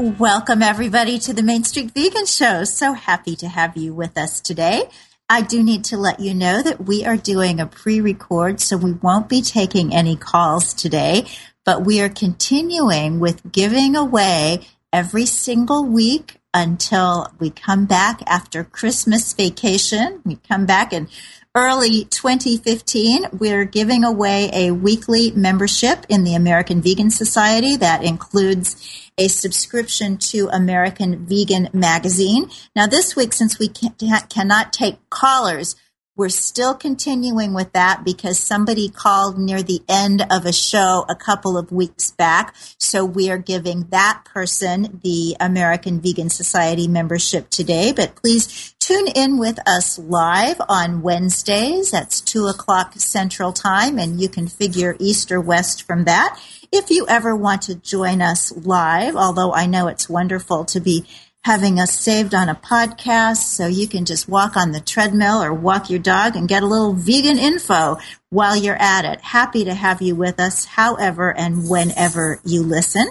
Welcome, everybody, to the Main Street Vegan Show. So happy to have you with us today. I do need to let you know that we are doing a pre-record, so we won't be taking any calls today, but we are continuing with giving away every single week until we come back after Christmas vacation. We come back in early 2015. We're giving away a weekly membership in the American Vegan Society that includes a subscription to American Vegan Magazine. Now, this week, since we cannot take callers, we're still continuing with that because somebody called near the end of a show a couple of weeks back. So we are giving that person the American Vegan Society membership today. But please tune in with us live on Wednesdays. That's 2 o'clock Central Time, and you can figure east or west from that. If you ever want to join us live, although I know it's wonderful to be having us saved on a podcast, so you can just walk on the treadmill or walk your dog and get a little vegan info while you're at it. Happy to have you with us however and whenever you listen.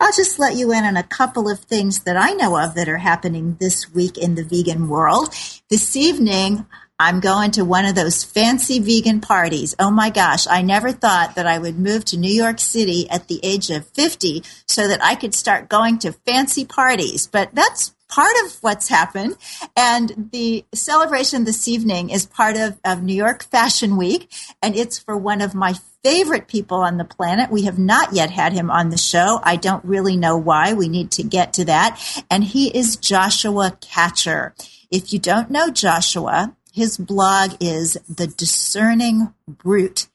I'll just let you in on a couple of things that I know of that are happening this week in the vegan world. This evening, I'm going to one of those fancy vegan parties. Oh my gosh, I never thought that I would move to New York City at the age of 50 so that I could start going to fancy parties, but that's part of what's happened. And the celebration this evening is part of New York Fashion Week, and it's for one of my favorite people on the planet. We have not yet had him on the show. I don't really know why. We need to get to that. And he is Joshua Katcher. If you don't know Joshua, his blog is The Discerning Brute,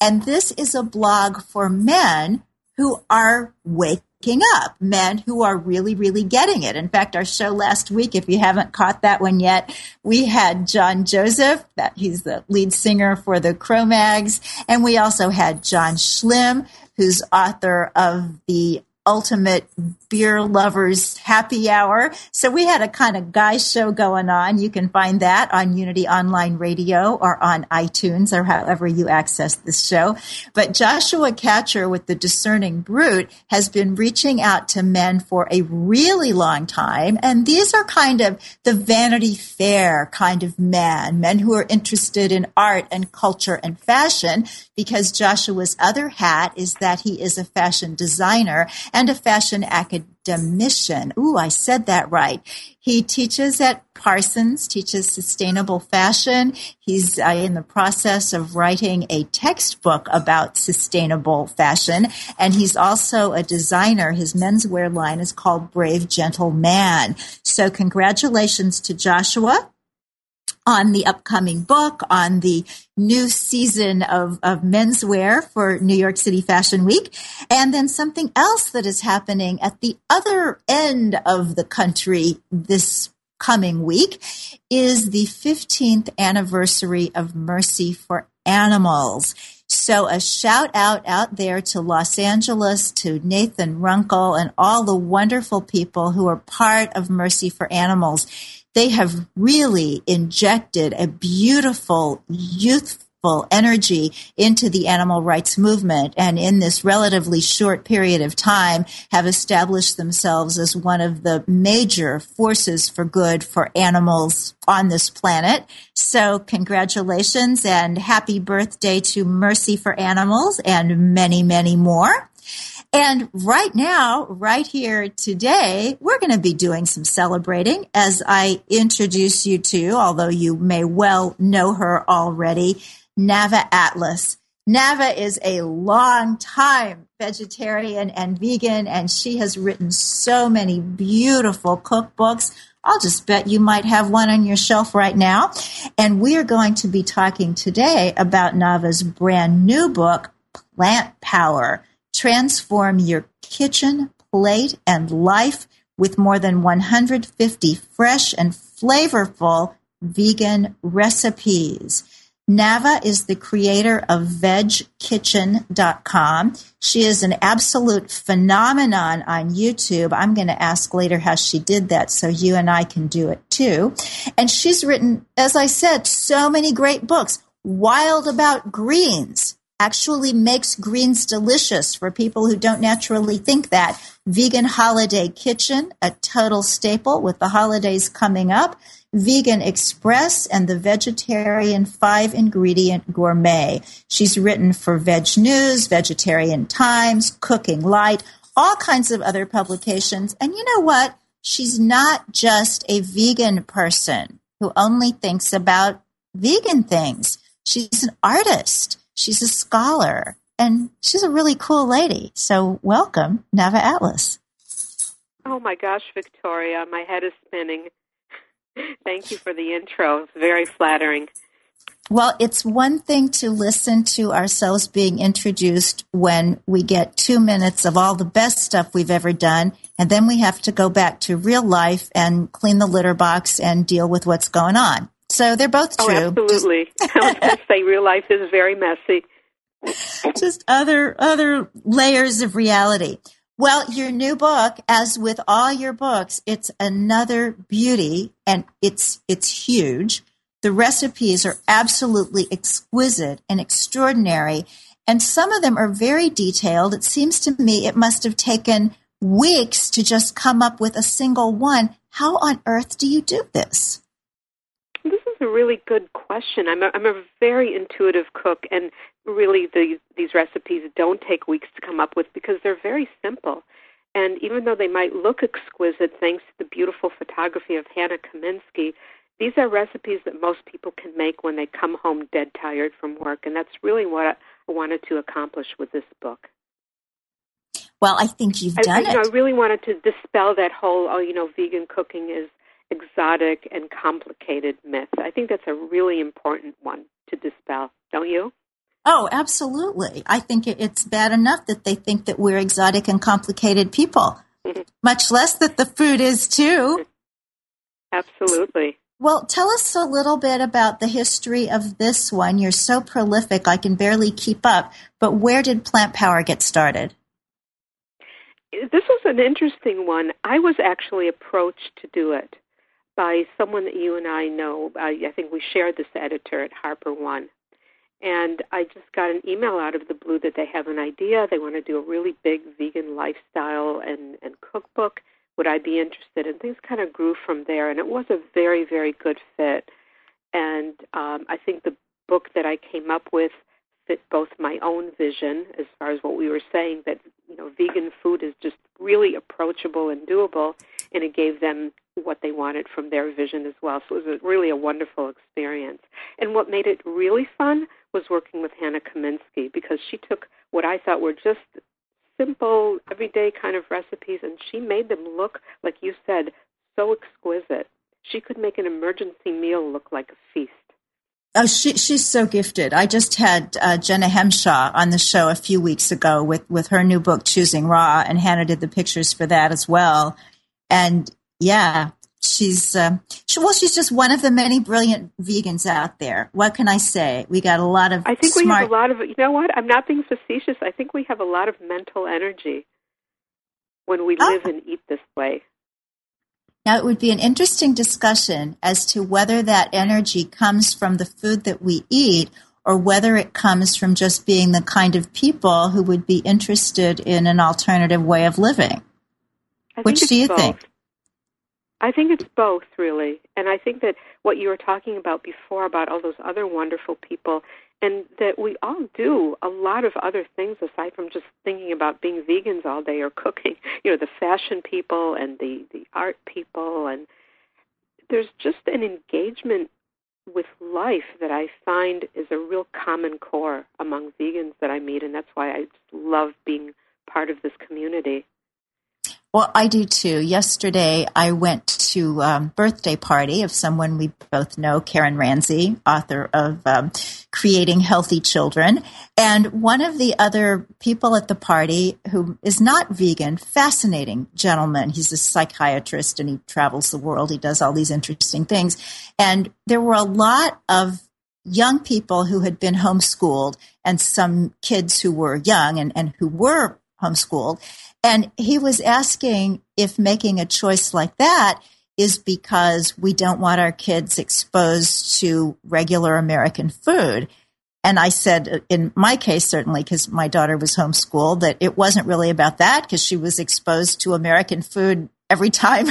and this is a blog for men who are waking up, men who are really, really getting it. In fact, our show last week, if you haven't caught that one yet, we had John Joseph, that he's the lead singer for the Cro-Mags, and we also had John Schlimm, who's author of the Ultimate Beer Lovers Happy Hour. So we had a kind of guy show going on. You can find that on Unity Online Radio or on iTunes or however you access this show. But Joshua Katcher with The Discerning Brute has been reaching out to men for a really long time. And these are kind of the Vanity Fair kind of men who are interested in art and culture and fashion, because Joshua's other hat is that he is a fashion designer and a fashion academic academician. Ooh, I said that right. He teaches at Parsons, teaches sustainable fashion. He's in the process of writing a textbook about sustainable fashion. And he's also a designer. His menswear line is called Brave Gentleman. So congratulations to Joshua on the upcoming book, on the new season of menswear for New York City Fashion Week. And then something else that is happening at the other end of the country this coming week is the 15th anniversary of Mercy for Animals. So a shout out there to Los Angeles, to Nathan Runkle, and all the wonderful people who are part of Mercy for Animals. They have really injected a beautiful, youthful energy into the animal rights movement, and in this relatively short period of time have established themselves as one of the major forces for good for animals on this planet. So congratulations and happy birthday to Mercy for Animals and many, many more. And right now, right here today, we're going to be doing some celebrating as I introduce you to, although you may well know her already, Nava Atlas. Nava is a long-time vegetarian and vegan, and she has written so many beautiful cookbooks. I'll just bet you might have one on your shelf right now. And we are going to be talking today about Nava's brand new book, Plant Power. Transform your kitchen, plate, and life with more than 150 fresh and flavorful vegan recipes. Nava is the creator of VegKitchen.com. She is an absolute phenomenon on YouTube. I'm going to ask later how she did that so you and I can do it too. And she's written, as I said, so many great books. Wild About Greens. Actually makes greens delicious for people who don't naturally think that. Vegan Holiday Kitchen, a total staple with the holidays coming up. Vegan Express and the Vegetarian 5-Ingredient Gourmet. She's written for Veg News, Vegetarian Times, Cooking Light, all kinds of other publications. And you know what? She's not just a vegan person who only thinks about vegan things. She's an artist. She's a scholar, and she's a really cool lady. So welcome, Nava Atlas. Oh, my gosh, Victoria, my head is spinning. Thank you for the intro. It's very flattering. Well, it's one thing to listen to ourselves being introduced when we get 2 minutes of all the best stuff we've ever done, and then we have to go back to real life and clean the litter box and deal with what's going on. So they're both true. Oh, absolutely. I was say real life is very messy. Just other layers of reality. Well, your new book, as with all your books, it's another beauty, and it's huge. The recipes are absolutely exquisite and extraordinary, and some of them are very detailed. It seems to me it must have taken weeks to just come up with a single one. How on earth do you do this? This is a really good question. I'm a very intuitive cook, and really these recipes don't take weeks to come up with because they're very simple. And even though they might look exquisite, thanks to the beautiful photography of Hannah Kaminsky, these are recipes that most people can make when they come home dead tired from work, and that's really what I wanted to accomplish with this book. Well, I think you've done it. I really wanted to dispel that whole, vegan cooking is exotic and complicated myth. I think that's a really important one to dispel, don't you? Oh, absolutely. I think it's bad enough that they think that we're exotic and complicated people, much less that the food is too. Absolutely. Well, tell us a little bit about the history of this one. You're so prolific, I can barely keep up, but where did Plant Power get started? This was an interesting one. I was actually approached to do it by someone that you and I know. I think we shared this editor at Harper One. And I just got an email out of the blue that they have an idea. They want to do a really big vegan lifestyle and cookbook. Would I be interested? And things kind of grew from there. And it was a very, very good fit. And I think the book that I came up with fit both my own vision as far as what we were saying, that vegan food is just really approachable and doable, and it gave them what they wanted from their vision as well. So it was really a wonderful experience. And what made it really fun was working with Hannah Kaminsky, because she took what I thought were just simple, everyday kind of recipes, and she made them look, like you said, so exquisite. She could make an emergency meal look like a feast. Oh, she's so gifted. I just had Jenna Hemshaw on the show a few weeks ago with her new book, Choosing Raw, and Hannah did the pictures for that as well. And yeah, she's just one of the many brilliant vegans out there. What can I say? We got a lot of have a lot of, I'm not being facetious. I think we have a lot of mental energy when we live and eat this way. Now, it would be an interesting discussion as to whether that energy comes from the food that we eat or whether it comes from just being the kind of people who would be interested in an alternative way of living. Which do you think? I think it's both, really. And I think that what you were talking about before about all those other wonderful people, and that we all do a lot of other things aside from just thinking about being vegans all day or cooking. The fashion people and the art people. And there's just an engagement with life that I find is a real common core among vegans that I meet. And that's why I just love being part of this community. Well, I do too. Yesterday, I went to a birthday party of someone we both know, Karen Ramsey, author of Creating Healthy Children. And one of the other people at the party who is not vegan, fascinating gentleman. He's a psychiatrist and he travels the world. He does all these interesting things. And there were a lot of young people who had been homeschooled and some kids who were young and who were homeschooled. And he was asking if making a choice like that is because we don't want our kids exposed to regular American food. And I said, in my case, certainly, because my daughter was homeschooled, that it wasn't really about that because she was exposed to American food every time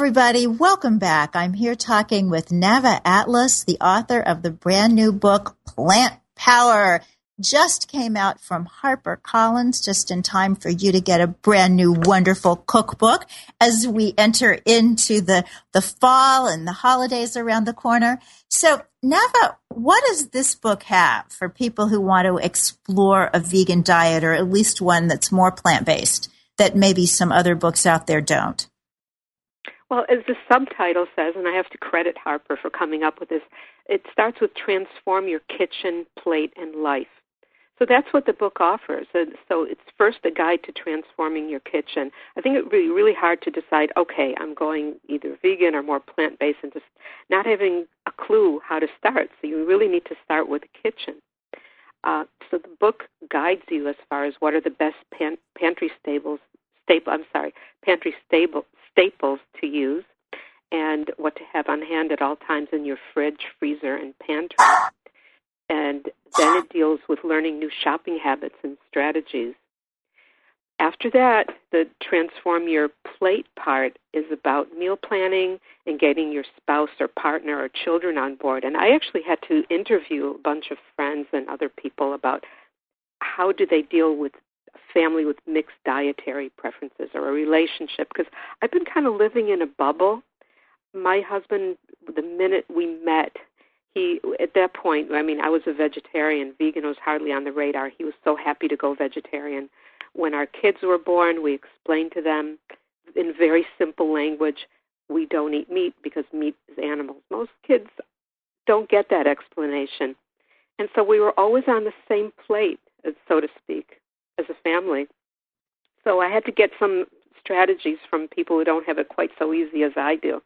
Everybody, welcome back. I'm here talking with Nava Atlas, the author of the brand new book, Plant Power. Just came out from HarperCollins, just in time for you to get a brand new wonderful cookbook as we enter into the fall and the holidays around the corner. So, Nava, what does this book have for people who want to explore a vegan diet, or at least one that's more plant-based that maybe some other books out there don't? Well, as the subtitle says, and I have to credit Harper for coming up with this, it starts with transform your kitchen, plate, and life. So that's what the book offers. So it's first a guide to transforming your kitchen. I think it would be really hard to decide, okay, I'm going either vegan or more plant-based, and just not having a clue how to start. So you really need to start with the kitchen. So the book guides you as far as what are the best pantry staples to use, and what to have on hand at all times in your fridge, freezer, and pantry. And then it deals with learning new shopping habits and strategies. After that, the transform your plate part is about meal planning and getting your spouse or partner or children on board. And I actually had to interview a bunch of friends and other people about how do they deal with family with mixed dietary preferences, or a relationship, because I've been kind of living in a bubble. My husband, the minute we met, I was a vegetarian. Vegan was hardly on the radar. He was so happy to go vegetarian. When our kids were born, we explained to them in very simple language, we don't eat meat because meat is animals. Most kids don't get that explanation. And so we were always on the same plate, so to speak, as a family. So I had to get some strategies from people who don't have it quite so easy as I do.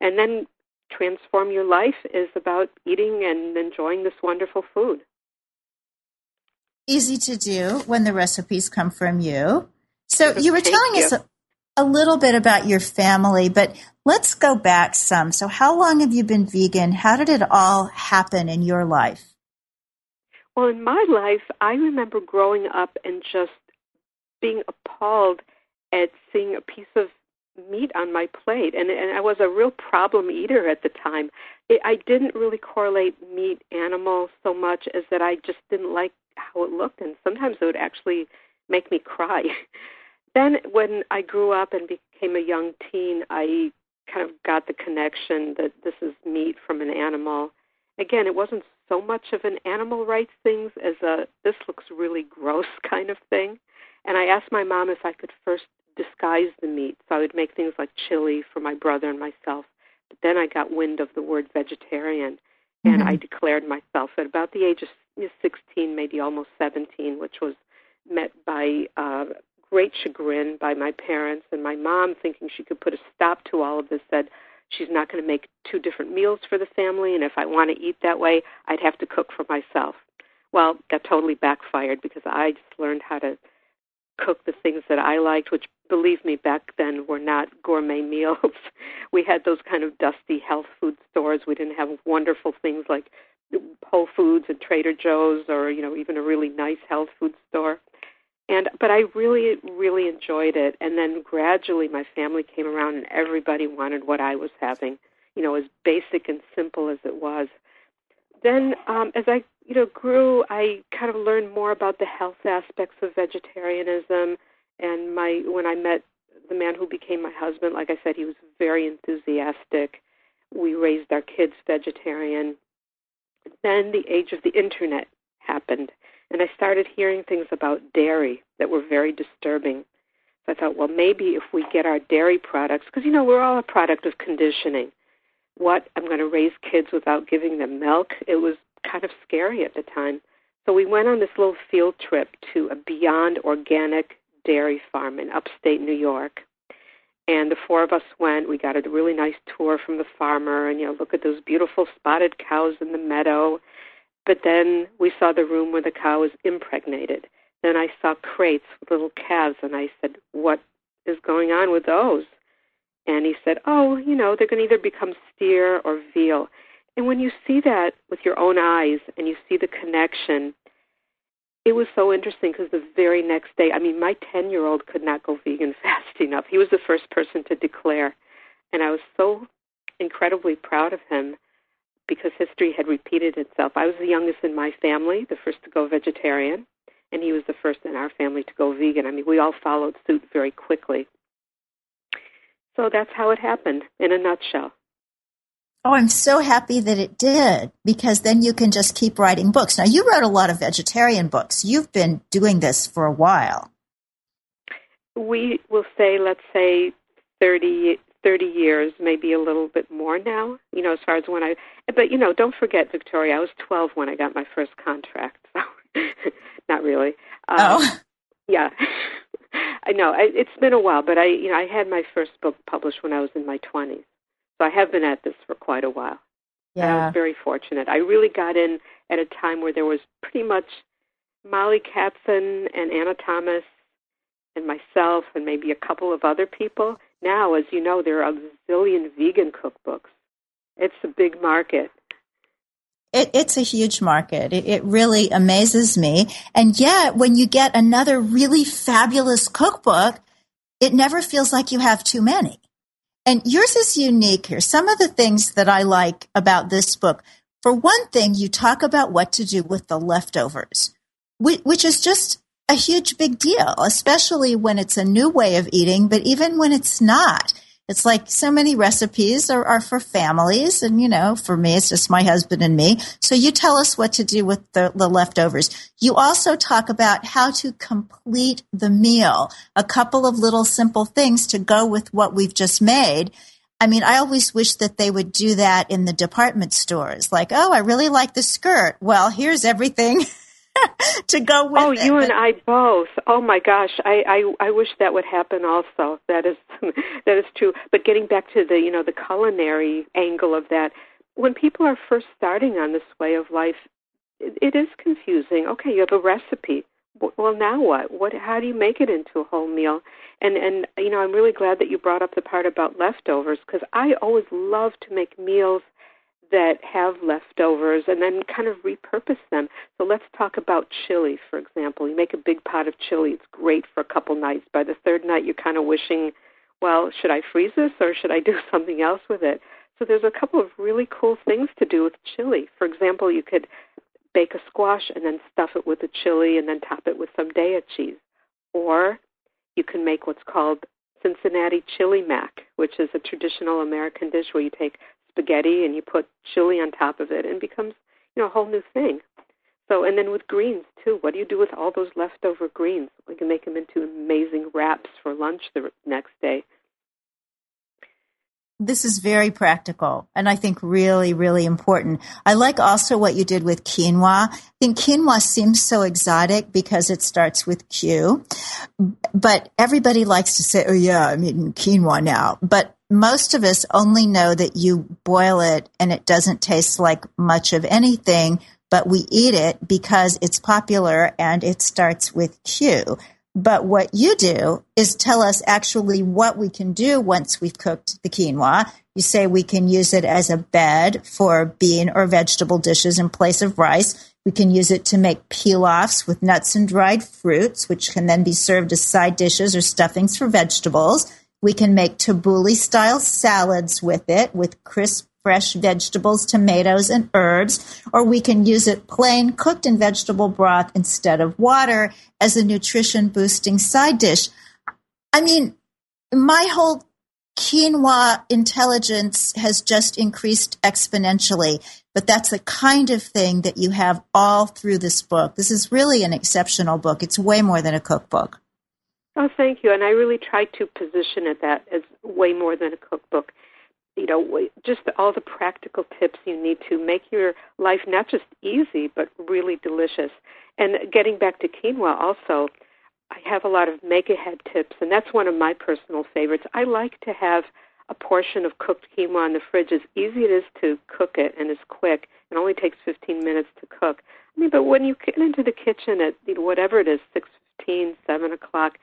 And then transform your life is about eating and enjoying this wonderful food. Easy to do when the recipes come from you. So you were telling us a little bit about your family, but let's go back some. So how long have you been vegan? How did it all happen in your life? Well, in my life, I remember growing up and just being appalled at seeing a piece of meat on my plate. And I was a real problem eater at the time. I didn't really correlate meat, animal so much as that I just didn't like how it looked. And sometimes it would actually make me cry. Then when I grew up and became a young teen, I kind of got the connection that this is meat from an animal. Again, it wasn't so much of an animal rights things as a this looks really gross kind of thing. And I asked my mom if I could first disguise the meat. So I would make things like chili for my brother and myself. But then I got wind of the word vegetarian, and I declared myself at about the age of 16, maybe almost 17, which was met by great chagrin by my parents. And my mom, thinking she could put a stop to all of this, said, she's not going to make two different meals for the family, and if I want to eat that way, I'd have to cook for myself. Well, that totally backfired because I just learned how to cook the things that I liked, which, believe me, back then were not gourmet meals. We had those kind of dusty health food stores. We didn't have wonderful things like Whole Foods and Trader Joe's or, even a really nice health food store. But I really, really enjoyed it. And then gradually my family came around and everybody wanted what I was having. you know, as basic and simple as it was. Then as I, grew, I kind of learned more about the health aspects of vegetarianism. And when I met the man who became my husband, like I said, he was very enthusiastic. We raised our kids vegetarian. Then the age of the Internet happened, and I started hearing things about dairy that were very disturbing. So I thought, well, maybe if we get our dairy products, because, we're all a product of conditioning. I'm going to raise kids without giving them milk? It was kind of scary at the time. So we went on this little field trip to a Beyond Organic dairy farm in upstate New York. And the four of us went. We got a really nice tour from the farmer and, look at those beautiful spotted cows in the meadow. But then we saw the room where the cow was impregnated. Then I saw crates with little calves, and I said, what is going on with those? And he said, they're going to either become steer or veal. And when you see that with your own eyes and you see the connection, it was so interesting because the very next day, my 10-year-old could not go vegan fast enough. He was the first person to declare. And I was so incredibly proud of him because history had repeated itself. I was the youngest in my family, the first to go vegetarian, and he was the first in our family to go vegan. We all followed suit very quickly. So that's how it happened in a nutshell. Oh, I'm so happy that it did, because then you can just keep writing books. Now, you wrote a lot of vegetarian books. You've been doing this for a while. We will say, let's say, 30 years, maybe a little bit more now, as far as when I... But, don't forget, Victoria, I was 12 when I got my first contract, so not really. Yeah. I know. It's been a while, but I had my first book published when I was in my 20s. So I have been at this for quite a while. Yeah. And I was very fortunate. I really got in at a time where there was pretty much Molly Katzen and Anna Thomas and myself and maybe a couple of other people. Now, as you know, there are a zillion vegan cookbooks. It's a big market. It's a huge market. It really amazes me. And yet, when you get another really fabulous cookbook, it never feels like you have too many. And yours is unique here. Some of the things that I like about this book, for one thing, you talk about what to do with the leftovers, which is just a huge big deal, especially when it's a new way of eating, but even when it's not. It's like so many recipes are for families, and, for me, it's just my husband and me. So you tell us what to do with the leftovers. You also talk about how to complete the meal, a couple of little simple things to go with what we've just made. I always wish that they would do that in the department stores. Like, oh, I really like the skirt. Well, here's everything to go with it. And I both. Oh, my gosh. I wish that would happen also. That is true. But getting back to the, the culinary angle of that, when people are first starting on this way of life, it is confusing. Okay, you have a recipe. Well, now what? How do you make it into a whole meal? And I'm really glad that you brought up the part about leftovers, because I always love to make meals that have leftovers and then kind of repurpose them. So let's talk about chili, for example. You make a big pot of chili. It's great for a couple nights. By the third night, you're kind of wishing, well, should I freeze this or should I do something else with it? So there's a couple of really cool things to do with chili. For example, you could bake a squash and then stuff it with the chili and then top it with some daya cheese. Or you can make what's called Cincinnati chili mac, which is a traditional American dish where you take spaghetti and you put chili on top of it, and it becomes, a whole new thing. So, and then with greens too, what do you do with all those leftover greens? We can make them into amazing wraps for lunch the next day. This is very practical and I think really, really important. I like also what you did with quinoa. I think quinoa seems so exotic because it starts with Q, but everybody likes to say, oh yeah, I'm eating quinoa now. But most of us only know that you boil it and it doesn't taste like much of anything, but we eat it because it's popular and it starts with Q. But what you do is tell us actually what we can do once we've cooked the quinoa. You say we can use it as a bed for bean or vegetable dishes in place of rice. We can use it to make pilafs with nuts and dried fruits, which can then be served as side dishes or stuffings for vegetables. We can make tabbouleh-style salads with it, with crisp, fresh vegetables, tomatoes, and herbs, or we can use it plain, cooked in vegetable broth instead of water as a nutrition-boosting side dish. I mean, my whole quinoa intelligence has just increased exponentially, but that's the kind of thing that you have all through this book. This is really an exceptional book. It's way more than a cookbook. Oh, thank you. And I really tried to position it that as way more than a cookbook. You know, just all the practical tips you need to make your life not just easy, but really delicious. And getting back to quinoa also, I have a lot of make-ahead tips, and that's one of my personal favorites. I like to have a portion of cooked quinoa in the fridge, as easy it is to cook it and as quick. It only takes 15 minutes to cook. I mean, but when you get into the kitchen at, you know, whatever it is, 6:15, 7 o'clock,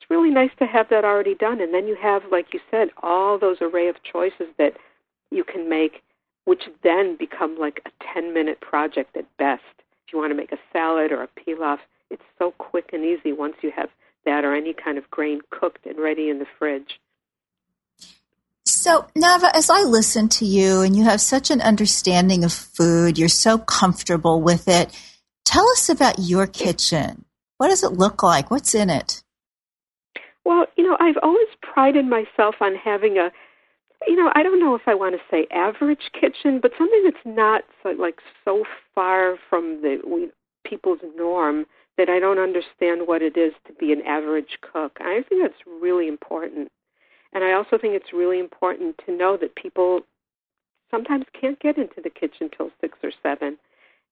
it's really nice to have that already done, and then you have, like you said, all those array of choices that you can make, which then become like a 10-minute project at best. If you want to make a salad or a pilaf, it's so quick and easy once you have that or any kind of grain cooked and ready in the fridge. So, Nava, as I listen to you, and you have such an understanding of food, you're so comfortable with it, tell us about your kitchen. What does it look like? What's in it? Well, you know, I've always prided myself on having a, you know, I don't know if I want to say average kitchen, but something that's not so, like so far from the people's norm that I don't understand what it is to be an average cook. I think that's really important. And I also think it's really important to know that people sometimes can't get into the kitchen till 6 or 7.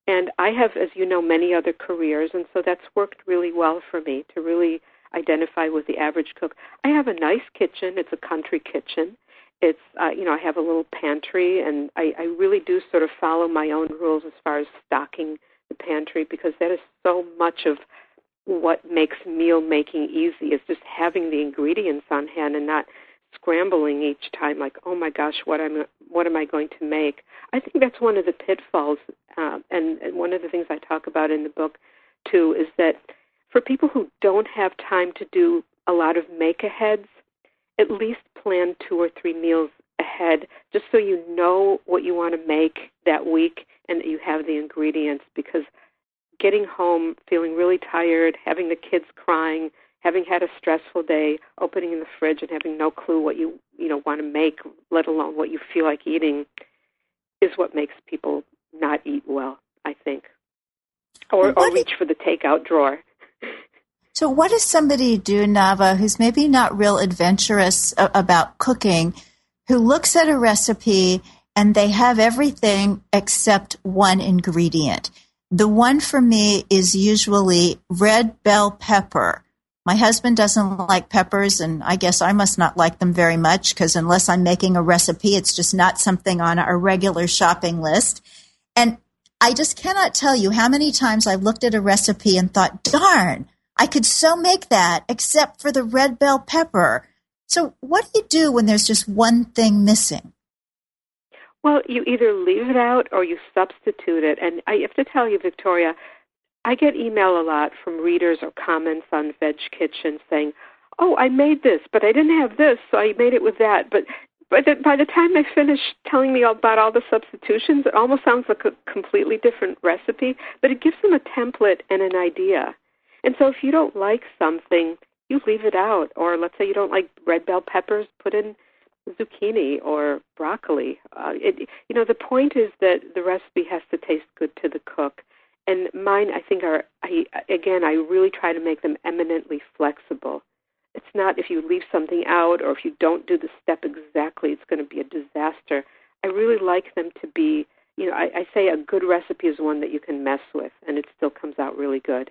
And I have, as you know, many other careers, and so that's worked really well for me to really identify with the average cook. I have a nice kitchen. It's a country kitchen. It's, you know, I have a little pantry, and I really do sort of follow my own rules as far as stocking the pantry, because that is so much of what makes meal making easy, is just having the ingredients on hand and not scrambling each time like, oh my gosh, what am I going to make? I think that's one of the pitfalls, and one of the things I talk about in the book too, is that for people who don't have time to do a lot of make-aheads, at least plan 2 or 3 meals ahead, just so you know what you want to make that week and that you have the ingredients, because getting home, feeling really tired, having the kids crying, having had a stressful day, opening in the fridge and having no clue what you want to make, let alone what you feel like eating, is what makes people not eat well, I think, or reach for the takeout drawer. So what does somebody do, Nava, who's maybe not real adventurous about cooking, who looks at a recipe and they have everything except one ingredient? The one for me is usually red bell pepper. My husband doesn't like peppers, and I guess I must not like them very much, because unless I'm making a recipe, it's just not something on our regular shopping list. And I just cannot tell you how many times I've looked at a recipe and thought, darn, I could so make that except for the red bell pepper. So what do you do when there's just one thing missing? Well, you either leave it out or you substitute it. And I have to tell you, Victoria, I get email a lot from readers or comments on Veg Kitchen saying, oh, I made this, but I didn't have this, so I made it with that. But by the time they finish telling me about all the substitutions, it almost sounds like a completely different recipe, but it gives them a template and an idea. And so if you don't like something, you leave it out. Or let's say you don't like red bell peppers, put in zucchini or broccoli. The point is that the recipe has to taste good to the cook. And mine, I think, I really try to make them eminently flexible. It's not if you leave something out or if you don't do the step exactly, it's going to be a disaster. I really like them to be, you know, I say a good recipe is one that you can mess with and it still comes out really good.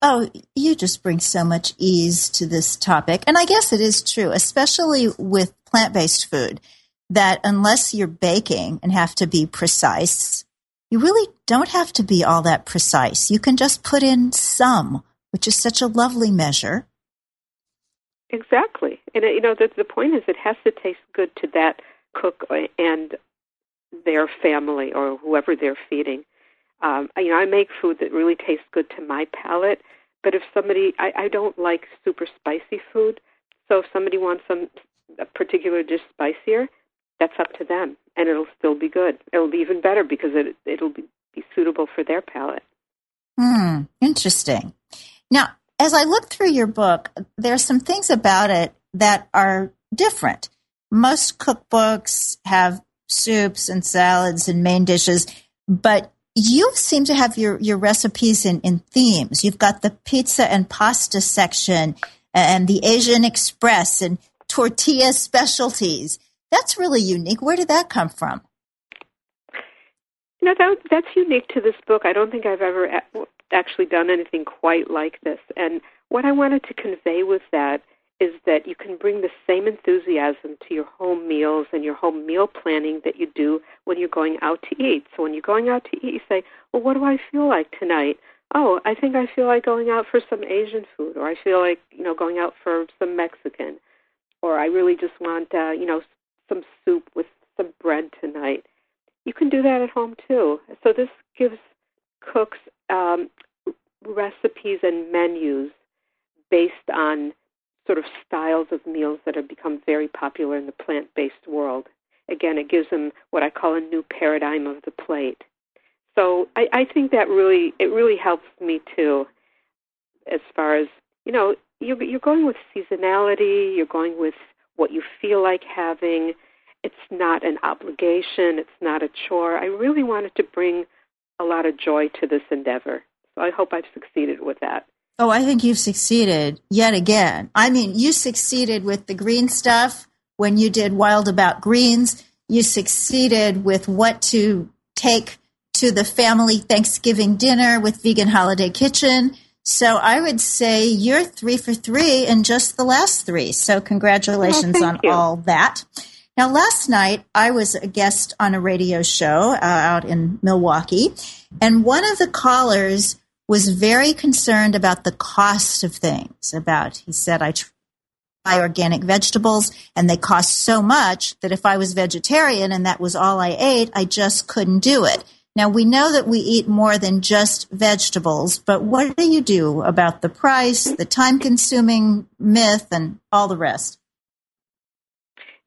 Oh, you just bring so much ease to this topic. And I guess it is true, especially with plant-based food, that unless you're baking and have to be precise, you really don't have to be all that precise. You can just put in some, which is such a lovely measure. Exactly. And, you know, the point is it has to taste good to that cook and their family or whoever they're feeding. You know, I make food that really tastes good to my palate, but if somebody, I don't like super spicy food, So if somebody wants a particular dish spicier, that's up to them, and it'll still be good. It'll be even better because it'll be suitable for their palate. Interesting. Now, as I look through your book, there's some things about it that are different. Most cookbooks have soups and salads and main dishes, but you seem to have your recipes in themes. You've got the pizza and pasta section and the Asian Express and tortilla specialties. That's really unique. Where did that come from? You know, that's unique to this book. I don't think I've ever actually done anything quite like this. And what I wanted to convey with that is that you can bring the same enthusiasm to your home meals and your home meal planning that you do when you're going out to eat. So when you're going out to eat, you say, well, what do I feel like tonight? Oh, I think I feel like going out for some Asian food, or I feel like, you know, going out for some Mexican, or I really just want, some soup with some bread tonight. You can do that at home, too. So this gives cooks recipes and menus based on sort of styles of meals that have become very popular in the plant-based world. Again, it gives them what I call a new paradigm of the plate. So I think that really helps me, too, as far as, you're going with seasonality, you're going with what you feel like having. It's not an obligation. It's not a chore. I really wanted to bring a lot of joy to this endeavor. So I hope I've succeeded with that. Oh, I think you've succeeded yet again. I mean, you succeeded with the green stuff when you did Wild About Greens. You succeeded with what to take to the family Thanksgiving dinner with Vegan Holiday Kitchen. So I would say you're 3 for 3 in just the last 3. So congratulations on all that. Now, last night I was a guest on a radio show out in Milwaukee, and one of the callers was very concerned about the cost of things. He said, I buy organic vegetables and they cost so much that if I was vegetarian and that was all I ate, I just couldn't do it. Now, we know that we eat more than just vegetables, but what do you do about the price, the time-consuming myth, and all the rest?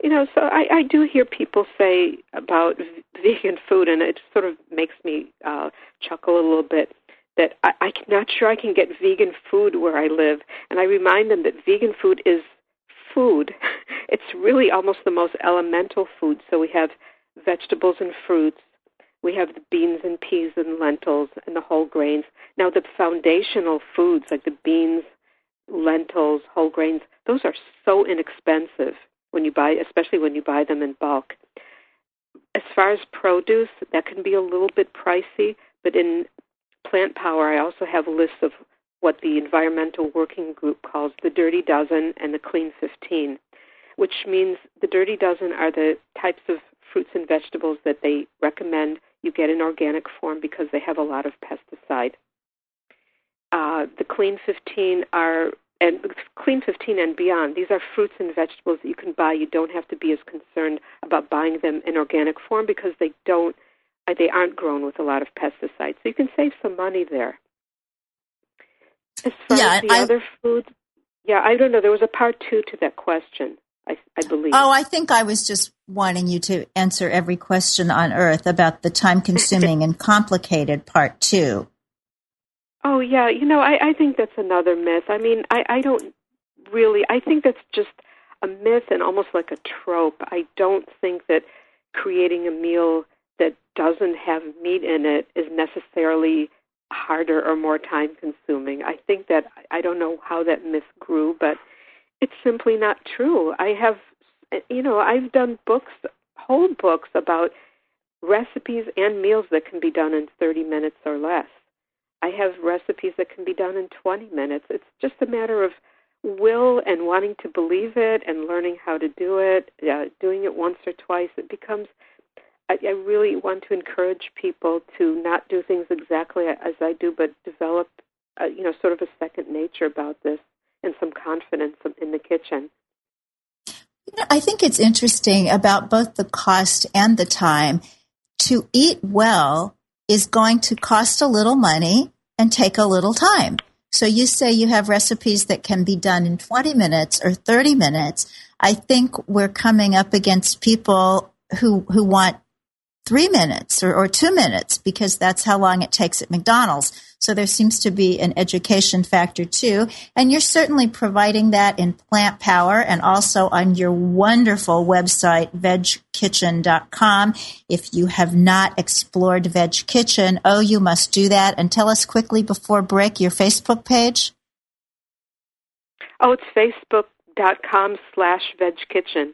So I do hear people say about vegan food, and it sort of makes me chuckle a little bit, that I'm not sure I can get vegan food where I live. And I remind them that vegan food is food. It's really almost the most elemental food. So we have vegetables and fruits. We have the beans and peas and lentils and the whole grains. Now, the foundational foods like the beans, lentils, whole grains, those are so inexpensive when you buy, especially when you buy them in bulk. As far as produce, that can be a little bit pricey, but in Plant Power, I also have lists of what the environmental working group calls the Dirty Dozen and the Clean 15, which means the Dirty Dozen are the types of fruits and vegetables that they recommend you get in organic form because they have a lot of pesticide. The Clean 15 and beyond, these are fruits and vegetables that you can buy. You don't have to be as concerned about buying them in organic form because they aren't grown with a lot of pesticides. So you can save some money there. As far as the other food, I don't know. There was a part 2 to that question, I believe. Oh, I think I was just wanting you to answer every question on earth about the time-consuming and complicated part 2. Oh, yeah. I think that's another myth. I mean, I think that's just a myth and almost like a trope. I don't think that creating a meal that doesn't have meat in it is necessarily harder or more time-consuming. I think that, I don't know how that myth grew, but it's simply not true. I have, I've done books, whole books about recipes and meals that can be done in 30 minutes or less. I have recipes that can be done in 20 minutes. It's just a matter of will and wanting to believe it and learning how to do it, doing it once or twice. It becomes, I really want to encourage people to not do things exactly as I do, but develop, sort of a second nature about this and some confidence in the kitchen. I think it's interesting about both the cost and the time. To eat well is going to cost a little money and take a little time. So you say you have recipes that can be done in 20 minutes or 30 minutes. I think we're coming up against people who want 3 minutes or 2 minutes because that's how long it takes at McDonald's. So there seems to be an education factor too. And you're certainly providing that in Plant Power and also on your wonderful website, VegKitchen.com. If you have not explored Veg Kitchen, oh, you must do that. And tell us quickly before break your Facebook page. Oh, it's facebook.com/VegKitchen.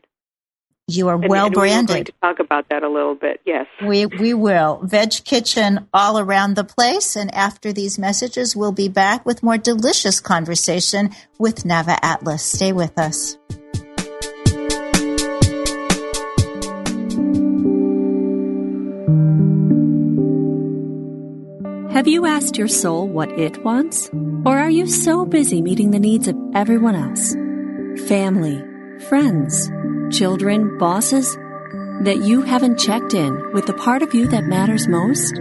You are well branded. We're going to talk about that a little bit, yes. We will. Veg Kitchen all around the place. And after these messages, we'll be back with more delicious conversation with Nava Atlas. Stay with us. Have you asked your soul what it wants? Or are you so busy meeting the needs of everyone else? Family, friends, children, bosses, that you haven't checked in with the part of you that matters most?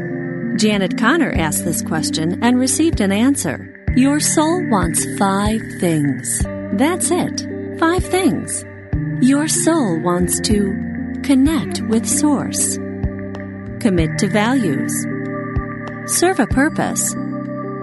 Janet Connor asked this question and received an answer. Your soul wants 5 things. That's it. 5 things. Your soul wants to connect with Source, commit to values, serve a purpose,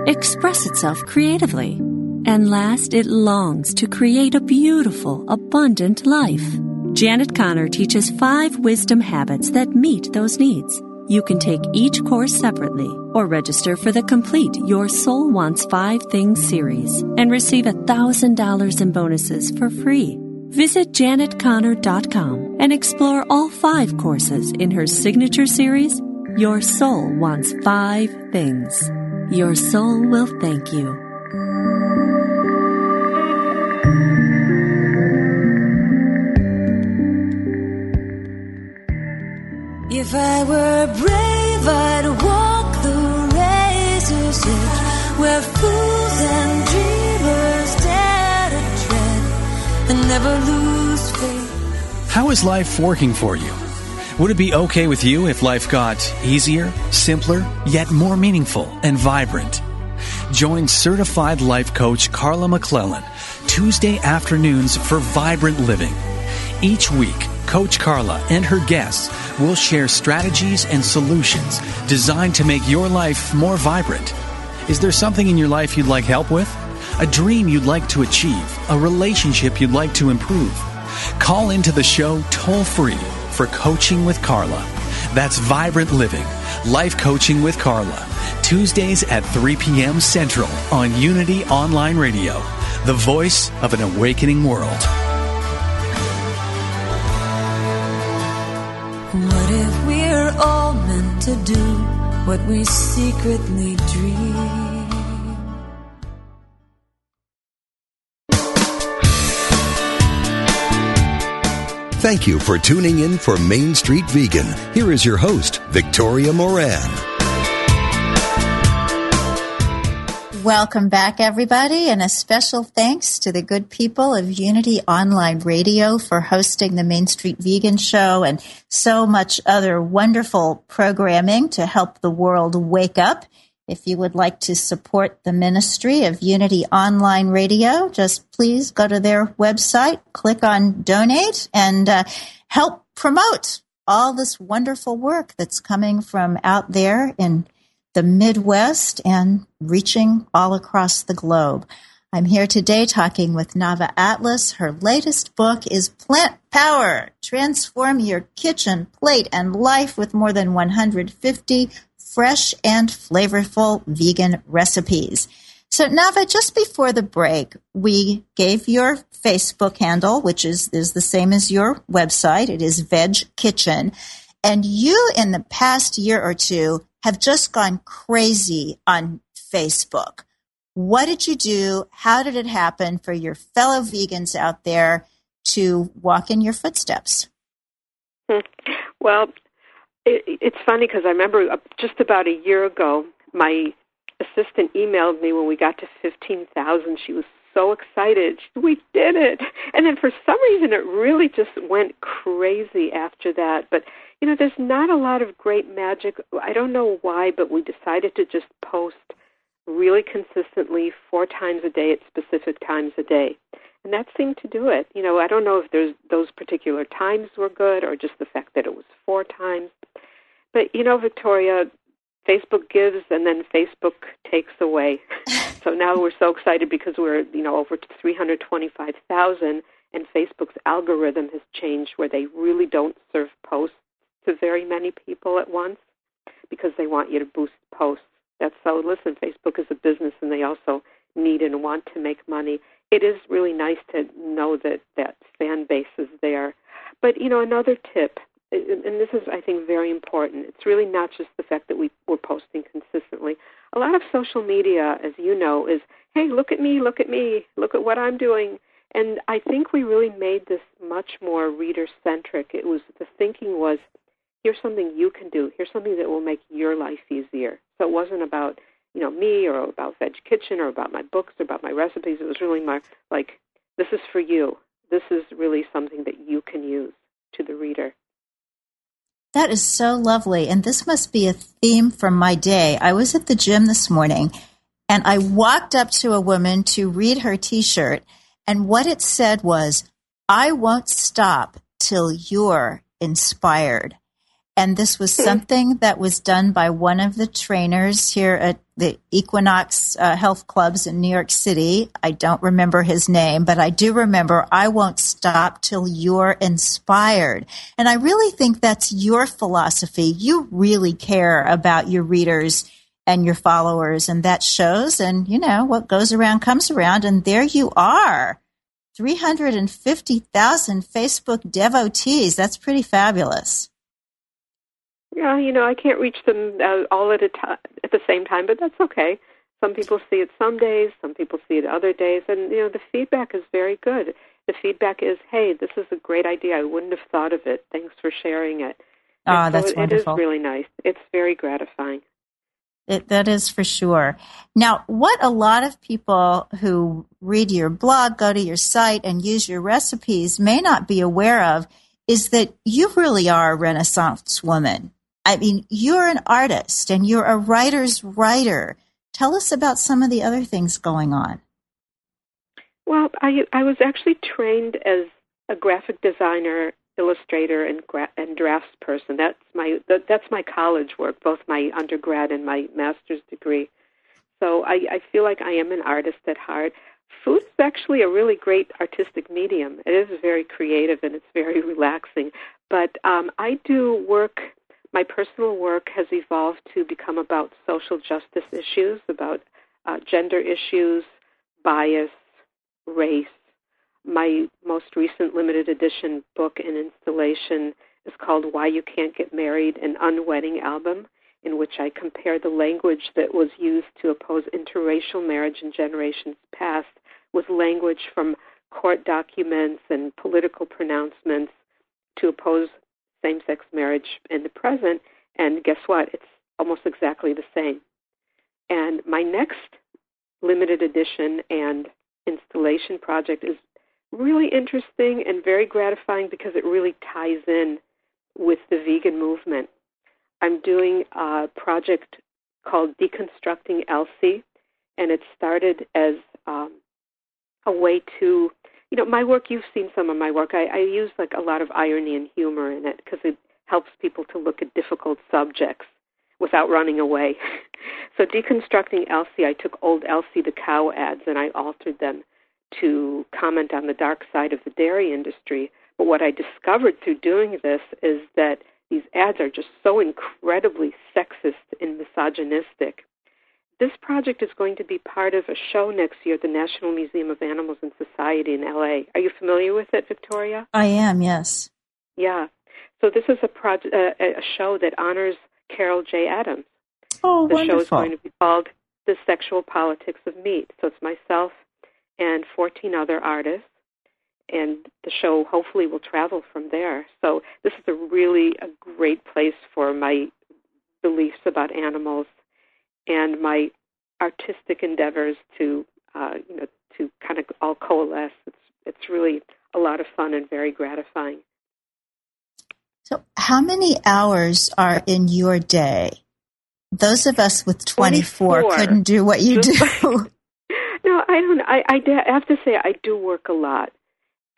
express itself creatively, and last, it longs to create a beautiful, abundant life. Janet Connor teaches 5 wisdom habits that meet those needs. You can take each course separately or register for the complete Your Soul Wants 5 Things series and receive $1,000 in bonuses for free. Visit JanetConnor.com and explore all 5 courses in her signature series, Your Soul Wants 5 Things. Your soul will thank you. If I were brave, I'd walk the razor's edge where fools and dreamers dare to tread and never lose faith. How is life working for you? Would it be okay with you if life got easier, simpler, yet more meaningful and vibrant? Join certified life coach Carla McClellan Tuesday afternoons for Vibrant Living. Each week, Coach Carla and her guests will share strategies and solutions designed to make your life more vibrant. Is there something in your life you'd like help with? A dream you'd like to achieve? A relationship you'd like to improve? Call into the show toll-free for Coaching with Carla. That's Vibrant Living, Life Coaching with Carla. Tuesdays at 3 p.m. Central on Unity Online Radio, the voice of an awakening world. What if we're all meant to do what we secretly dream? Thank you for tuning in for Main Street Vegan. Here is your host, Victoria Moran. Welcome back, everybody, and a special thanks to the good people of Unity Online Radio for hosting the Main Street Vegan Show and so much other wonderful programming to help the world wake up. If you would like to support the ministry of Unity Online Radio, just please go to their website, click on Donate, and help promote all this wonderful work that's coming from out there in the Midwest and reaching all across the globe. I'm here today talking with Nava Atlas. Her latest book is Plant Power, Transform Your Kitchen, Plate, and Life with more than 150 fresh and flavorful vegan recipes. So Nava, just before the break, we gave your Facebook handle, which is the same as your website. It is Veg Kitchen. And you, in the past year or two, have just gone crazy on Facebook. What did you do? How did it happen for your fellow vegans out there to walk in your footsteps? Well, it's funny because I remember just about a year ago, my assistant emailed me when we got to 15,000. She was so excited. We did it. And then for some reason, it really just went crazy after that. But you know, there's not a lot of great magic. I don't know why, but we decided to just post really consistently 4 times a day at specific times a day. And that seemed to do it. You know, I don't know if there's those particular times were good or just the fact that it was 4 times. But, you know, Victoria, Facebook gives and then Facebook takes away. So now we're so excited because we're, you know, over 325,000, and Facebook's algorithm has changed where they really don't serve posts to very many people at once because they want you to boost posts. That's so, listen, Facebook is a business and they also need and want to make money. It is really nice to know that that fan base is there. But, you know, another tip, and this is, I think, very important. It's really not just the fact that we're posting consistently. A lot of social media, as you know, is, hey, look at me, look at what I'm doing. And I think we really made this much more reader-centric. It was, the thinking was, here's something you can do. Here's something that will make your life easier. So it wasn't about, you know, me or about Veg Kitchen or about my books or about my recipes. It was really more like, this is for you. This is really something that you can use to the reader. That is so lovely. And this must be a theme from my day. I was at the gym this morning and I walked up to a woman to read her T-shirt. And what it said was, I won't stop till you're inspired. And this was something that was done by one of the trainers here at the Equinox Health Clubs in New York City. I don't remember his name, but I do remember, I won't stop till you're inspired. And I really think that's your philosophy. You really care about your readers and your followers, and that shows. And, you know, what goes around comes around, and there you are, 350,000 Facebook devotees. That's pretty fabulous. Yeah, you know, I can't reach them all at the same time, but that's okay. Some people see it some days, some people see it other days, and, you know, the feedback is very good. The feedback is, hey, this is a great idea. I wouldn't have thought of it. Thanks for sharing it. Oh, that's wonderful. It is really nice. It's very gratifying. That is for sure. Now, what a lot of people who read your blog, go to your site, and use your recipes may not be aware of is that you really are a Renaissance woman. I mean, you're an artist and you're a writer's writer. Tell us about some of the other things going on. Well, I was actually trained as a graphic designer, illustrator, and drafts person. That's my college work, both my undergrad and my master's degree. So I feel like I am an artist at heart. Food is actually a really great artistic medium. It is very creative and it's very relaxing. But I do work. My personal work has evolved to become about social justice issues, about gender issues, bias, race. My most recent limited edition book and installation is called Why You Can't Get Married, an Unwedding Album, in which I compare the language that was used to oppose interracial marriage in generations past with language from court documents and political pronouncements to oppose same-sex marriage in the present, and guess what? It's almost exactly the same. And my next limited edition and installation project is really interesting and very gratifying because it really ties in with the vegan movement. I'm doing a project called Deconstructing Elsie, and it started as a way to, you know, my work, you've seen some of my work. I use like a lot of irony and humor in it because it helps people to look at difficult subjects without running away. So Deconstructing Elsie, I took old Elsie the cow ads and I altered them to comment on the dark side of the dairy industry. But what I discovered through doing this is that these ads are just so incredibly sexist and misogynistic. This project is going to be part of a show next year at the National Museum of Animals and Society in L.A. Are you familiar with it, Victoria? I am, yes. Yeah. So this is a show that honors Carol J. Adams. Oh, the wonderful. The show is going to be called The Sexual Politics of Meat. So it's myself and 14 other artists, and the show hopefully will travel from there. So this is a really great place for my beliefs about animals and my artistic endeavors to kind of all coalesce. It's really a lot of fun and very gratifying. So how many hours are in your day Those of us with 24 couldn't do what you do. No, I don't. I have to say I do work a lot,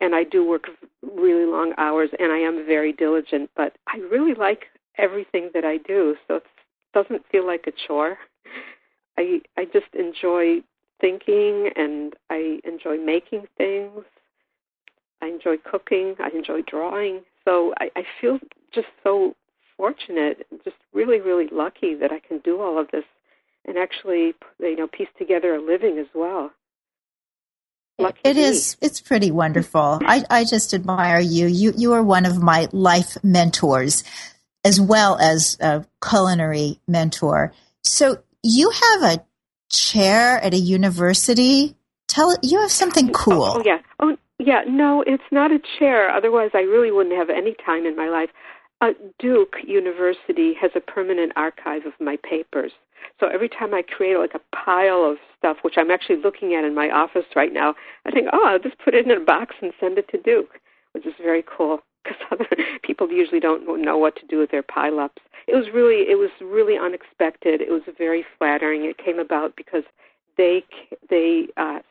and I do work really long hours, and I am very diligent, but I really like everything that I do, so it doesn't feel like a chore. I just enjoy thinking, and I enjoy making things. I enjoy cooking. I enjoy drawing. So I feel just so fortunate, just really, really lucky that I can do all of this and actually, you know, piece together a living as well. Lucky it is. It's pretty wonderful. I just admire you. You are one of my life mentors as well as a culinary mentor. So you have a chair at a university. You have something cool. Oh, yeah. No, it's not a chair. Otherwise, I really wouldn't have any time in my life. Duke University has a permanent archive of my papers. So every time I create like a pile of stuff, which I'm actually looking at in my office right now, I think, oh, I'll just put it in a box and send it to Duke, which is very cool because other people usually don't know what to do with their pile-ups. It was really unexpected. It was very flattering. It came about because they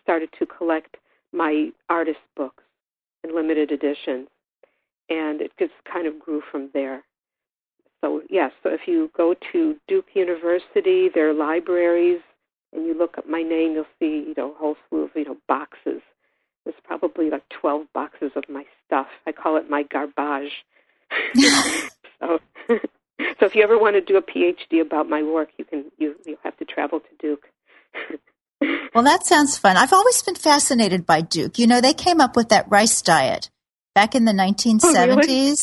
started to collect my artist books in limited editions, and it just kind of grew from there. So, yes, so if you go to Duke University, their libraries, and you look up my name, you'll see, you know, a whole slew of, you know, boxes. There's probably like 12 boxes of my stuff. I call it my garbage. So if you ever want to do a PhD about my work, you have to travel to Duke. Well, that sounds fun. I've always been fascinated by Duke. You know, they came up with that rice diet back in the 1970s. Oh, really?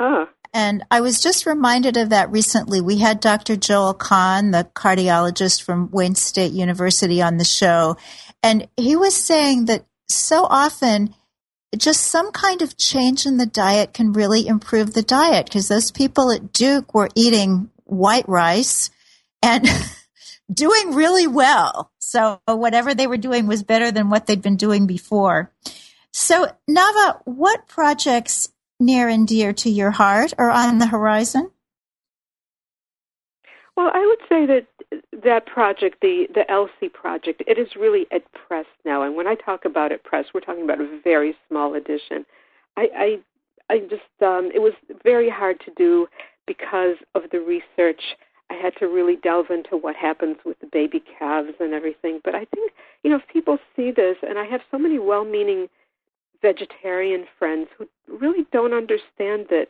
Oh. And I was just reminded of that recently. We had Dr. Joel Kahn, the cardiologist from Wayne State University, on the show. And he was saying that so often just some kind of change in the diet can really improve the diet, because those people at Duke were eating white rice and doing really well. So whatever they were doing was better than what they'd been doing before. So, Nava, what projects near and dear to your heart or on the horizon? Well, I would say that project, the Elsie project, it is really at press now. And when I talk about at press, we're talking about a very small edition. I just it was very hard to do because of the research. I had to really delve into what happens with the baby calves and everything. But I think, you know, if people see this, and I have so many well-meaning vegetarian friends who really don't understand that,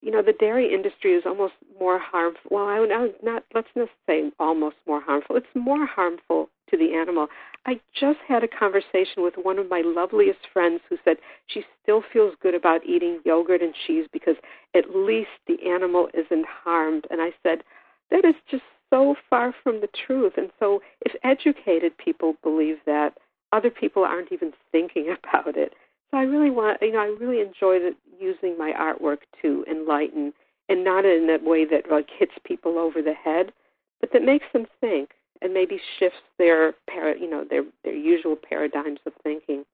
you know, the dairy industry is almost more harmful. Well, let's not say almost more harmful. It's more harmful to the animal. I just had a conversation with one of my loveliest friends who said she still feels good about eating yogurt and cheese because at least the animal isn't harmed. And I said, that is just so far from the truth. And so if educated people believe that, other people aren't even thinking about it. So I really enjoy using my artwork to enlighten, and not in a way that like hits people over the head, but that makes them think and maybe shifts their usual paradigms of thinking.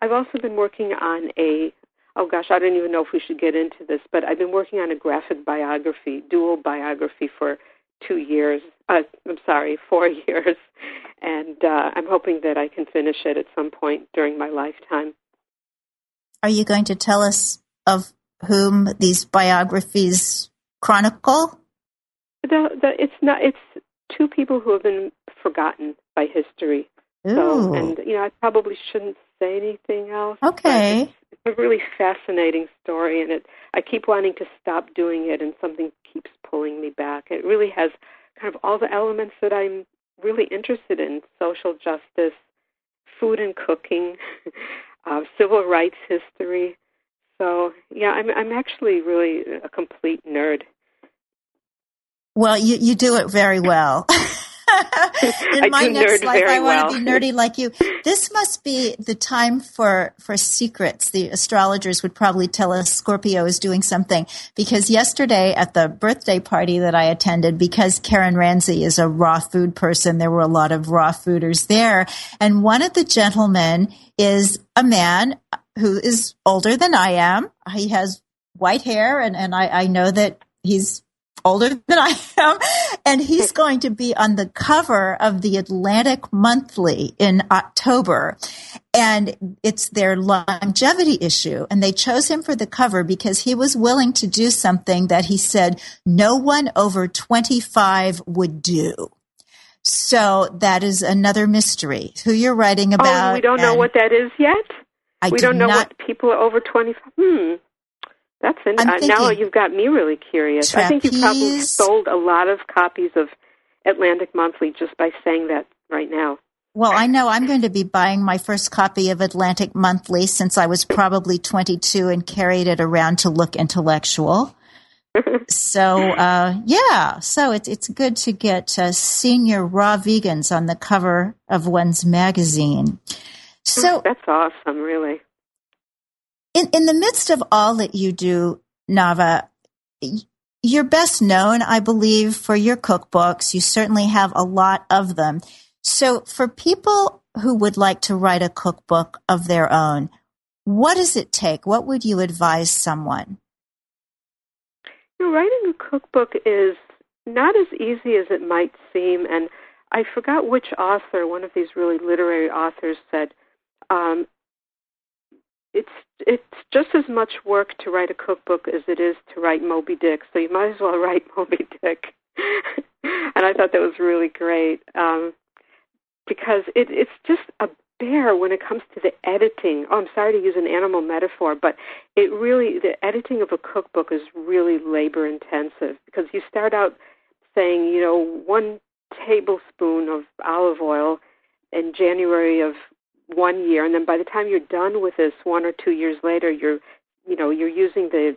I've also been working on I don't even know if we should get into this, but I've been working on a graphic biography, dual biography for 2 years. 4 years, and I'm hoping that I can finish it at some point during my lifetime. Are you going to tell us of whom these biographies chronicle? It's two people who have been forgotten by history. Ooh. So, and you know, I probably shouldn't say anything else. Okay. It's a really fascinating story, and I keep wanting to stop doing it, and something keeps pulling me back. It really has kind of all the elements that I'm really interested in: social justice, food and cooking, civil rights history. So, yeah, I'm actually really a complete nerd. Well, you do it very well. In my next life, I want to be nerdy like you. This must be the time for secrets. The astrologers would probably tell us Scorpio is doing something, because yesterday at the birthday party that I attended, because Karen Ramsey is a raw food person, there were a lot of raw fooders there. And one of the gentlemen is a man who is older than I am. He has white hair, and I know that he's older than I am, and he's going to be on the cover of the Atlantic Monthly in October, and it's their longevity issue, and they chose him for the cover because he was willing to do something that he said no one over 25 would do. So that is another mystery, who you're writing about. Oh, we don't know what that is yet? We don't know what people are over 25. That's interesting. Now you've got me really curious. Trapeze. I think you probably sold a lot of copies of Atlantic Monthly just by saying that right now. Well, I know I'm going to be buying my first copy of Atlantic Monthly since I was probably 22 and carried it around to look intellectual. So it's good to get senior raw vegans on the cover of one's magazine. So that's awesome, really. In the midst of all that you do, Nava, you're best known, I believe, for your cookbooks. You certainly have a lot of them. So for people who would like to write a cookbook of their own, what does it take? What would you advise someone? You know, writing a cookbook is not as easy as it might seem. And I forgot which author, one of these really literary authors, said, It's just as much work to write a cookbook as it is to write Moby Dick, so you might as well write Moby Dick. And I thought that was really great because it's just a bear when it comes to the editing. Oh, I'm sorry to use an animal metaphor, but the editing of a cookbook is really labor intensive because you start out saying, you know, 1 tablespoon of olive oil in January of 1 year, and then by the time you're done with this 1 or 2 years later, you're using the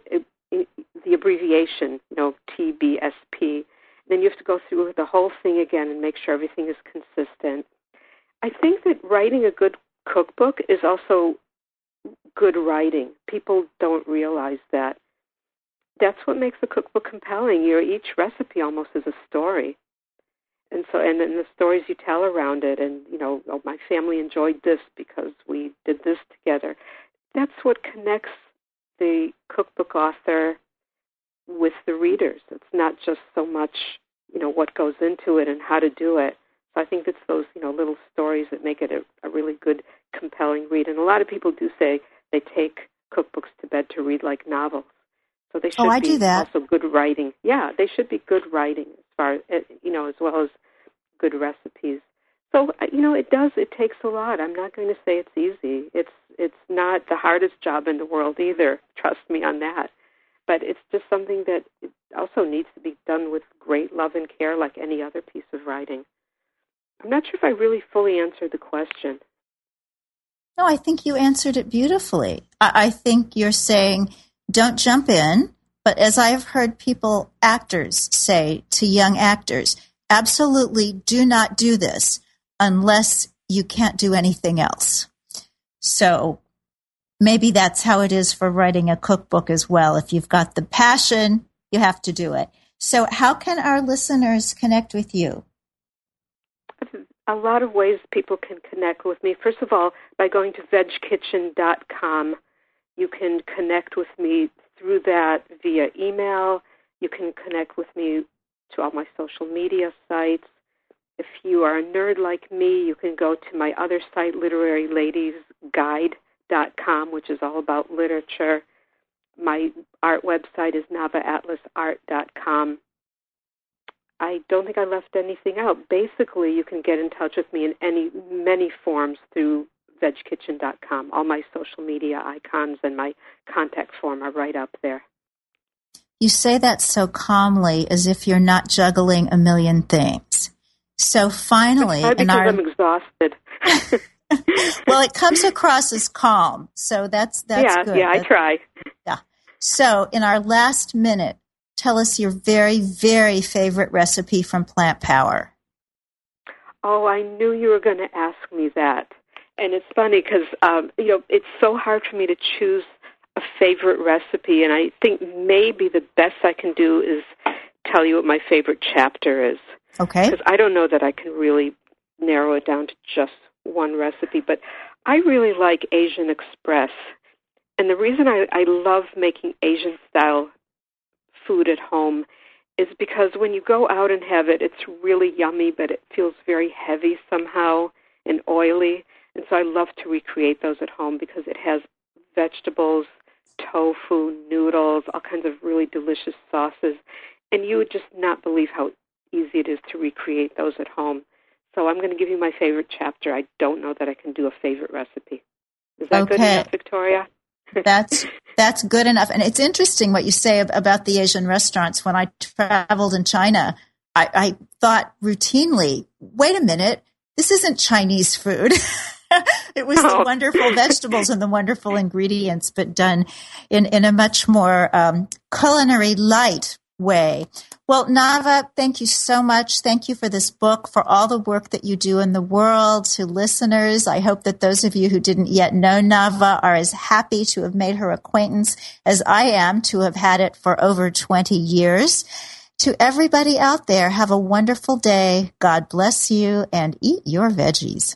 abbreviation, TBSP. Then you have to go through the whole thing again and make sure everything is consistent. I think that writing a good cookbook is also good writing. People don't realize that. That's what makes a cookbook compelling. Each recipe almost is a story. And then the stories you tell around it, and, my family enjoyed this because we did this together. That's what connects the cookbook author with the readers. It's not just so much, what goes into it and how to do it. So I think it's those, little stories that make it a really good, compelling read. And a lot of people do say they take cookbooks to bed to read like novels. So they should be also good writing. Yeah, they should be good writing as far as, as well as good recipes. So, it takes a lot. I'm not going to say it's easy. It's not the hardest job in the world either. Trust me on that. But it's just something that also needs to be done with great love and care like any other piece of writing. I'm not sure if I really fully answered the question. No, I think you answered it beautifully. I think you're saying, don't jump in, but as I've heard actors say to young actors, absolutely do not do this unless you can't do anything else. So maybe that's how it is for writing a cookbook as well. If you've got the passion, you have to do it. So how can our listeners connect with you? A lot of ways people can connect with me. First of all, by going to VegKitchen.com. You can connect with me through that via email. You can connect with me to all my social media sites. If you are a nerd like me, you can go to my other site, literaryladiesguide.com, which is all about literature. My art website is navaatlasart.com. I don't think I left anything out. Basically, you can get in touch with me in many forms through VegKitchen.com. All my social media icons and my contact form are right up there. You say that so calmly as if you're not juggling a million things. So finally... I'm exhausted. Well, it comes across as calm, so that's good. Yeah, I try. Yeah. So in our last minute, tell us your very, very favorite recipe from Plant Power. Oh, I knew you were going to ask me that. And it's funny because, it's so hard for me to choose a favorite recipe. And I think maybe the best I can do is tell you what my favorite chapter is. Okay. Because I don't know that I can really narrow it down to just one recipe. But I really like Asian Express. And the reason I love making Asian-style food at home is because when you go out and have it, it's really yummy, but it feels very heavy somehow and oily. And so I love to recreate those at home because it has vegetables, tofu, noodles, all kinds of really delicious sauces. And you would just not believe how easy it is to recreate those at home. So I'm going to give you my favorite chapter. I don't know that I can do a favorite recipe. Is that okay. Good enough, Victoria? That's good enough. And it's interesting what you say about the Asian restaurants. When I traveled in China, I thought routinely, wait a minute, this isn't Chinese food. It was the wonderful vegetables and the wonderful ingredients, but done in a much more culinary light way. Well, Nava, thank you so much. Thank you for this book, for all the work that you do in the world. To listeners, I hope that those of you who didn't yet know Nava are as happy to have made her acquaintance as I am to have had it for over 20 years. To everybody out there, have a wonderful day. God bless you and eat your veggies.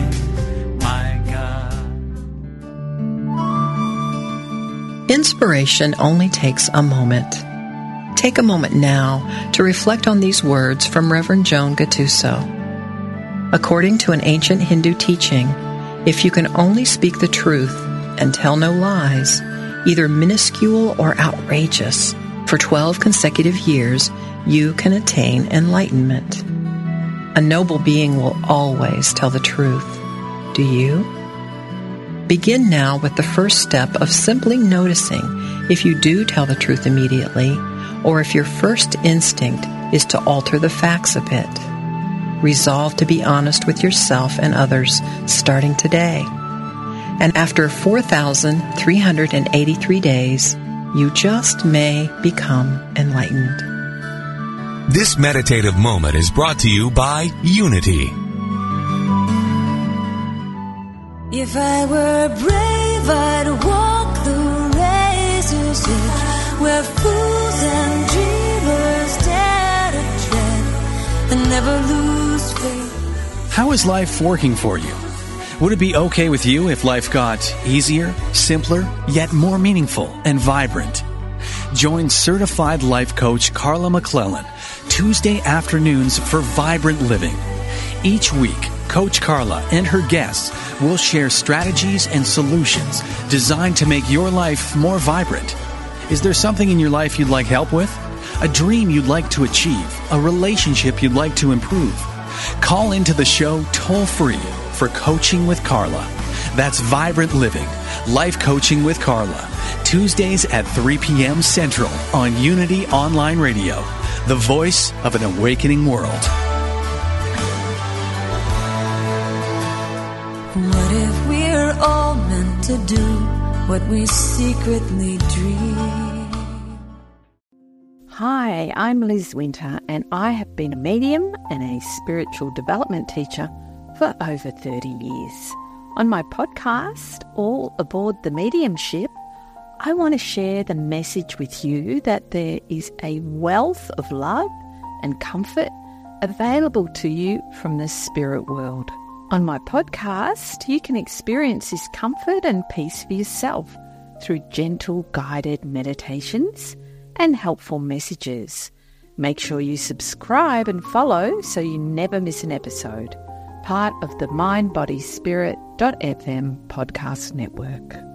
Inspiration only takes a moment. Take a moment now to reflect on these words from Reverend Joan Gattuso. According to an ancient Hindu teaching, if you can only speak the truth and tell no lies, either minuscule or outrageous, for 12 consecutive years, you can attain enlightenment. A noble being will always tell the truth. Do you? Begin now with the first step of simply noticing if you do tell the truth immediately, or if your first instinct is to alter the facts a bit. Resolve to be honest with yourself and others starting today. And after 4,383 days, you just may become enlightened. This meditative moment is brought to you by Unity. If I were brave, I'd walk the razor's edge, where fools and dreamers dare to tread and never lose faith. How is life working for you? Would it be okay with you if life got easier, simpler, yet more meaningful and vibrant? Join certified life coach Carla McClellan Tuesday afternoons for Vibrant Living. Each week, Coach Carla and her guests will share strategies and solutions designed to make your life more vibrant. Is there something in your life you'd like help with? A dream you'd like to achieve? A relationship you'd like to improve? Call into the show toll-free for Coaching with Carla. That's Vibrant Living, Life Coaching with Carla. Tuesdays at 3 p.m. Central on Unity Online Radio, the voice of an awakening world. What if we're all meant to do what we secretly dream? Hi, I'm Liz Winter, and I have been a medium and a spiritual development teacher for over 30 years. On my podcast, All Aboard the Mediumship, I want to share the message with you that there is a wealth of love and comfort available to you from the spirit world. On my podcast, you can experience this comfort and peace for yourself through gentle guided meditations and helpful messages. Make sure you subscribe and follow so you never miss an episode. Part of the MindBodySpirit.fm podcast network.